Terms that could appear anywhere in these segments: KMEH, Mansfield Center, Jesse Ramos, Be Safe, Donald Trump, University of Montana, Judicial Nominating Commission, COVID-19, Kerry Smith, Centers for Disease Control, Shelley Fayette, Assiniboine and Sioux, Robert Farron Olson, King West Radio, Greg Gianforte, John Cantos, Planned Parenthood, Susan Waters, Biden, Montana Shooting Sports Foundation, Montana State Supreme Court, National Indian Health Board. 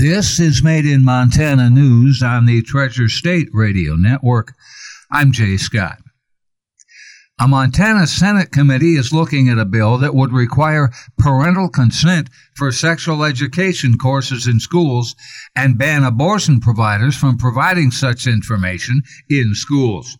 This is Made in Montana News on the Treasure State Radio Network. I'm Jay Scott. A Montana Senate committee is looking at a bill that would require parental consent for sexual education courses in schools and ban abortion providers from providing such information in schools.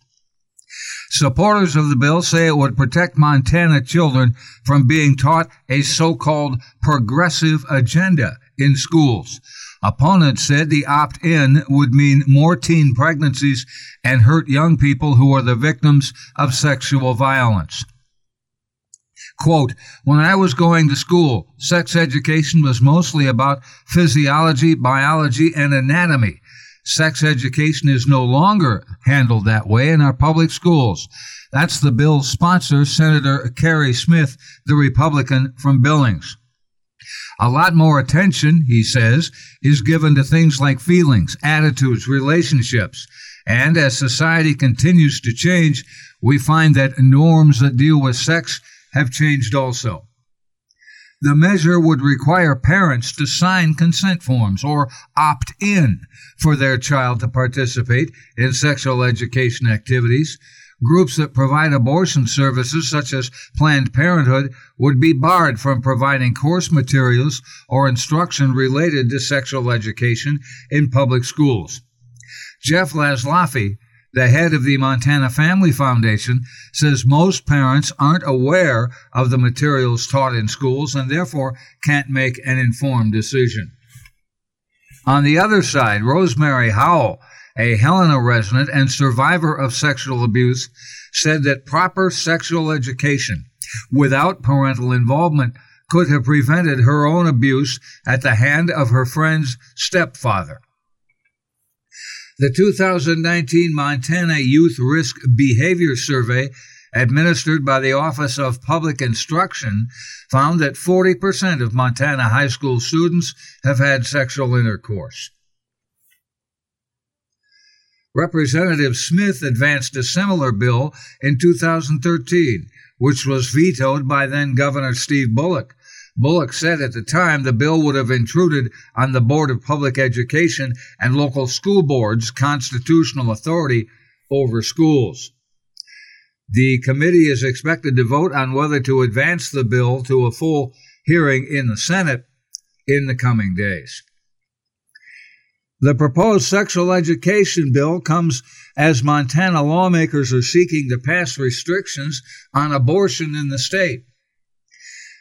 Supporters of the bill say it would protect Montana children from being taught a so-called progressive agenda in schools. Opponents said the opt-in would mean more teen pregnancies and hurt young people who are the victims of sexual violence. Quote, "When I was going to school, sex education was mostly about physiology, biology, and anatomy. Sex education is no longer handled that way in our public schools." That's the bill's sponsor, Senator Kerry Smith, the Republican from Billings. A lot more attention, he says, is given to things like feelings, attitudes, relationships. And as society continues to change, we find that norms that deal with sex have changed also. The measure would require parents to sign consent forms or opt in for their child to participate in sexual education activities. Groups that provide abortion services, such as Planned Parenthood, would be barred from providing course materials or instruction related to sexual education in public schools. Jeff Lasloffi, the head of the Montana Family Foundation, says most parents aren't aware of the materials taught in schools and therefore can't make an informed decision. On the other side, Rosemary Howell, a Helena resident and survivor of sexual abuse, said that proper sexual education without parental involvement could have prevented her own abuse at the hand of her friend's stepfather. The 2019 Montana Youth Risk Behavior Survey, administered by the Office of Public Instruction, found that 40% of Montana high school students have had sexual intercourse. Representative Smith advanced a similar bill in 2013, which was vetoed by then-Governor Steve Bullock. Bullock said at the time the bill would have intruded on the Board of Public Education and local school boards' constitutional authority over schools. The committee is expected to vote on whether to advance the bill to a full hearing in the Senate in the coming days. The proposed sexual education bill comes as Montana lawmakers are seeking to pass restrictions on abortion in the state.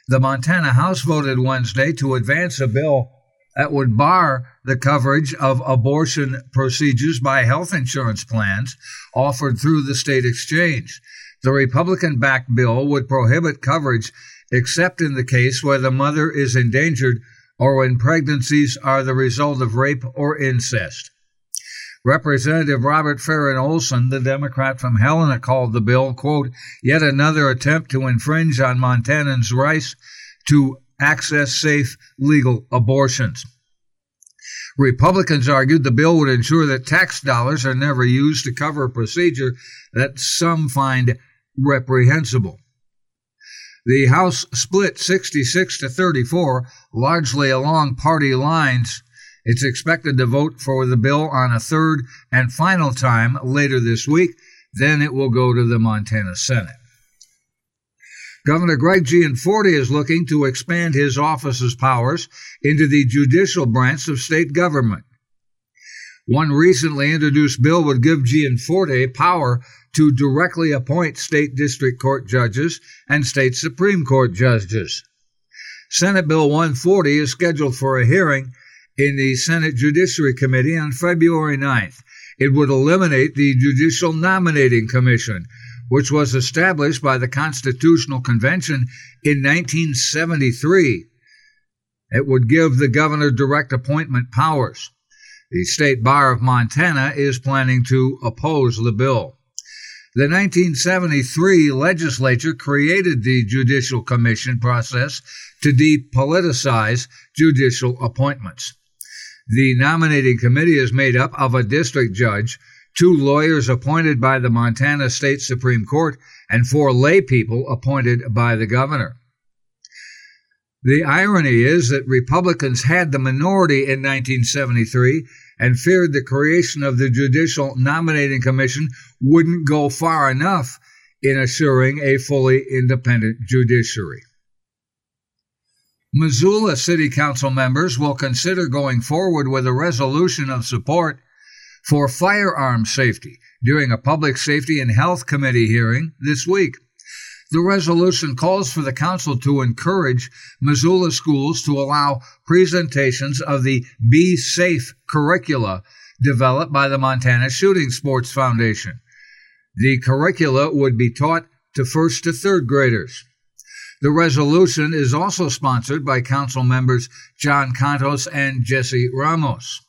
The Montana House voted Wednesday to advance a bill that would bar the coverage of abortion procedures by health insurance plans offered through the state exchange. The Republican-backed bill would prohibit coverage except in the case where the mother is endangered or when pregnancies are the result of rape or incest. Representative Robert Farron Olson, the Democrat from Helena, called the bill, quote, "yet another attempt to infringe on Montanans' rights to access safe, legal abortions." Republicans argued the bill would ensure that tax dollars are never used to cover a procedure that some find reprehensible. The House split 66-34, largely along party lines. It's expected to vote for the bill on a third and final time later this week. Then it will go to the Montana Senate. Governor Greg Gianforte is looking to expand his office's powers into the judicial branch of state government. One recently introduced bill would give Gianforte power to directly appoint state district court judges and state Supreme Court judges. Senate Bill 140 is scheduled for a hearing in the Senate Judiciary Committee on February 9th. It would eliminate the Judicial Nominating Commission, which was established by the Constitutional Convention in 1973. It would give the governor direct appointment powers. The State Bar of Montana is planning to oppose the bill. The 1973 legislature created the Judicial Commission process to depoliticize judicial appointments. The nominating committee is made up of a district judge, two lawyers appointed by the Montana State Supreme Court, and four lay people appointed by the governor. The irony is that Republicans had the minority in 1973 and feared the creation of the Judicial Nominating Commission wouldn't go far enough in assuring a fully independent judiciary. Missoula City Council members will consider going forward with a resolution of support for firearm safety during a Public Safety and Health Committee hearing this week. The resolution calls for the council to encourage Missoula schools to allow presentations of the Be Safe curricula developed by the Montana Shooting Sports Foundation. The curricula would be taught to first to third graders. The resolution is also sponsored by council members John Cantos and Jesse Ramos.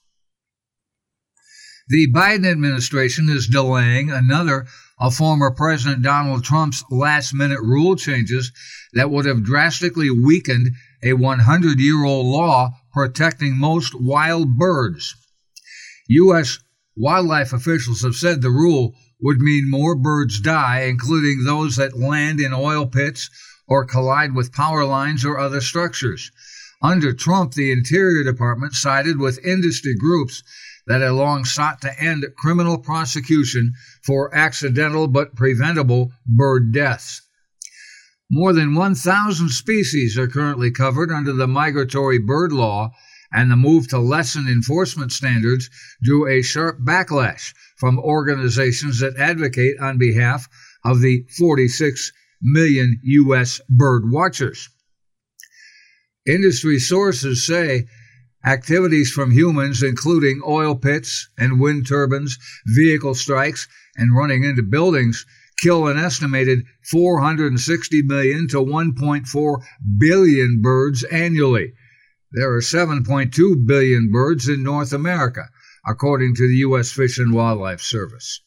The Biden administration is delaying another of former President Donald Trump's last-minute rule changes that would have drastically weakened a 100-year-old law protecting most wild birds. U.S. wildlife officials have said the rule would mean more birds die, including those that land in oil pits or collide with power lines or other structures. Under Trump, the Interior Department sided with industry groups that had long sought to end criminal prosecution for accidental but preventable bird deaths. More than 1,000 species are currently covered under the migratory bird law, and the move to lessen enforcement standards drew a sharp backlash from organizations that advocate on behalf of the 46 million U.S. bird watchers. Industry sources say activities from humans, including oil pits and wind turbines, vehicle strikes, and running into buildings, kill an estimated 460 million to 1.4 billion birds annually. There are 7.2 billion birds in North America, according to the U.S. Fish and Wildlife Service.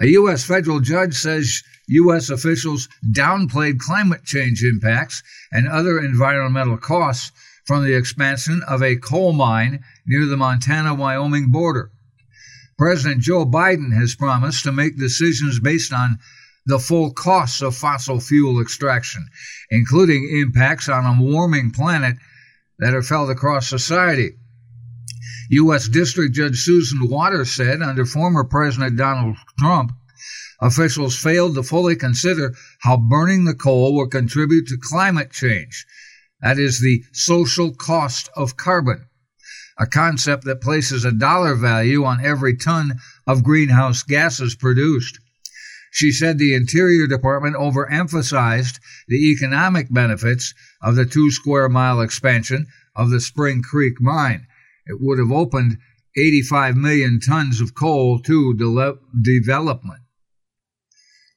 A U.S. federal judge says U.S. officials downplayed climate change impacts and other environmental costs from the expansion of a coal mine near the Montana-Wyoming border. President Joe Biden has promised to make decisions based on the full costs of fossil fuel extraction, including impacts on a warming planet that are felt across society. U.S. District Judge Susan Waters said under former President Donald Trump, officials failed to fully consider how burning the coal will contribute to climate change. That is the social cost of carbon, a concept that places a dollar value on every ton of greenhouse gases produced. She said the Interior Department overemphasized the economic benefits of the 2-square-mile expansion of the Spring Creek mine. It would have opened 85 million tons of coal to development.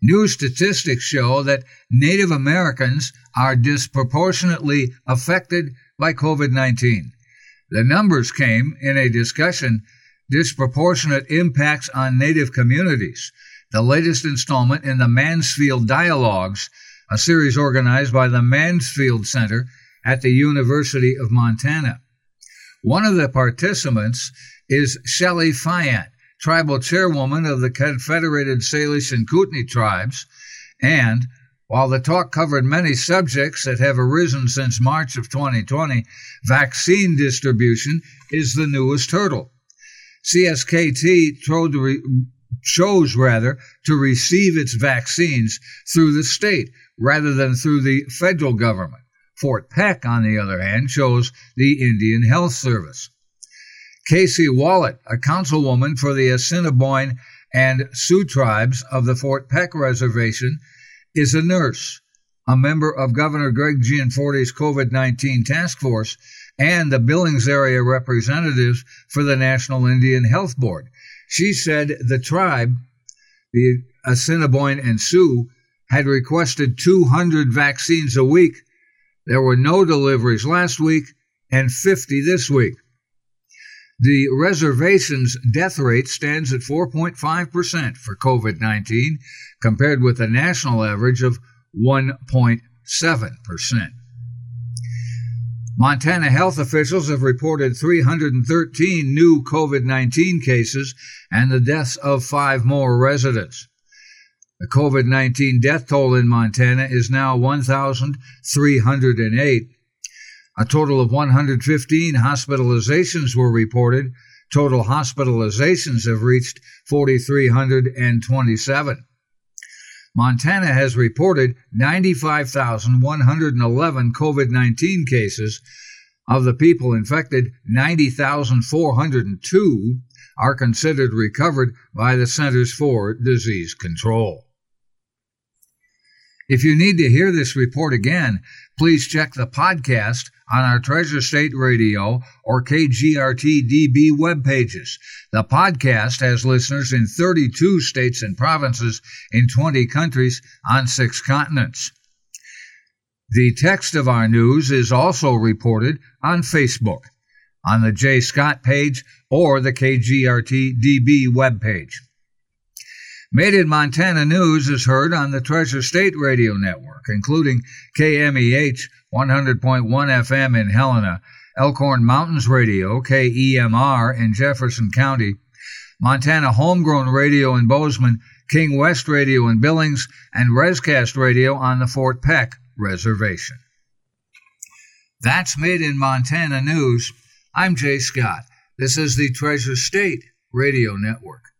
New statistics show that Native Americans are disproportionately affected by COVID-19. The numbers came in a discussion, Disproportionate Impacts on Native Communities, the latest installment in the Mansfield Dialogues, a series organized by the Mansfield Center at the University of Montana. One of the participants is Shelley Fayette, tribal chairwoman of the Confederated Salish and Kootenai Tribes, and while the talk covered many subjects that have arisen since March of 2020, vaccine distribution is the newest hurdle. CSKT chose to receive its vaccines through the state rather than through the federal government. Fort Peck, on the other hand, chose the Indian Health Service. Casey Wallet, a councilwoman for the Assiniboine and Sioux tribes of the Fort Peck Reservation, is a nurse, a member of Governor Greg Gianforte's COVID-19 task force, and the Billings area representatives for the National Indian Health Board. She said the tribe, the Assiniboine and Sioux, had requested 200 vaccines a week. There were no deliveries last week and 50 this week. The reservation's death rate stands at 4.5% for COVID-19, compared with the national average of 1.7%. Montana health officials have reported 313 new COVID-19 cases and the deaths of 5 more residents. The COVID-19 death toll in Montana is now 1,308. A total of 115 hospitalizations were reported. Total hospitalizations have reached 4,327. Montana has reported 95,111 COVID-19 cases. Of the people infected, 90,402 are considered recovered by the Centers for Disease Control. If you need to hear this report again, please check the podcast on our Treasure State Radio or KGRT-DB web pages. The podcast has listeners in 32 states and provinces in 20 countries on 6 continents. The text of our news is also reported on Facebook, on the J. Scott page, or the KGRT-DB webpage. Made in Montana News is heard on the Treasure State Radio Network, including KMEH 100.1 FM in Helena, Elkhorn Mountains Radio, KEMR in Jefferson County, Montana Homegrown Radio in Bozeman, King West Radio in Billings, and Rescast Radio on the Fort Peck Reservation. That's Made in Montana News. I'm Jay Scott. This is the Treasure State Radio Network.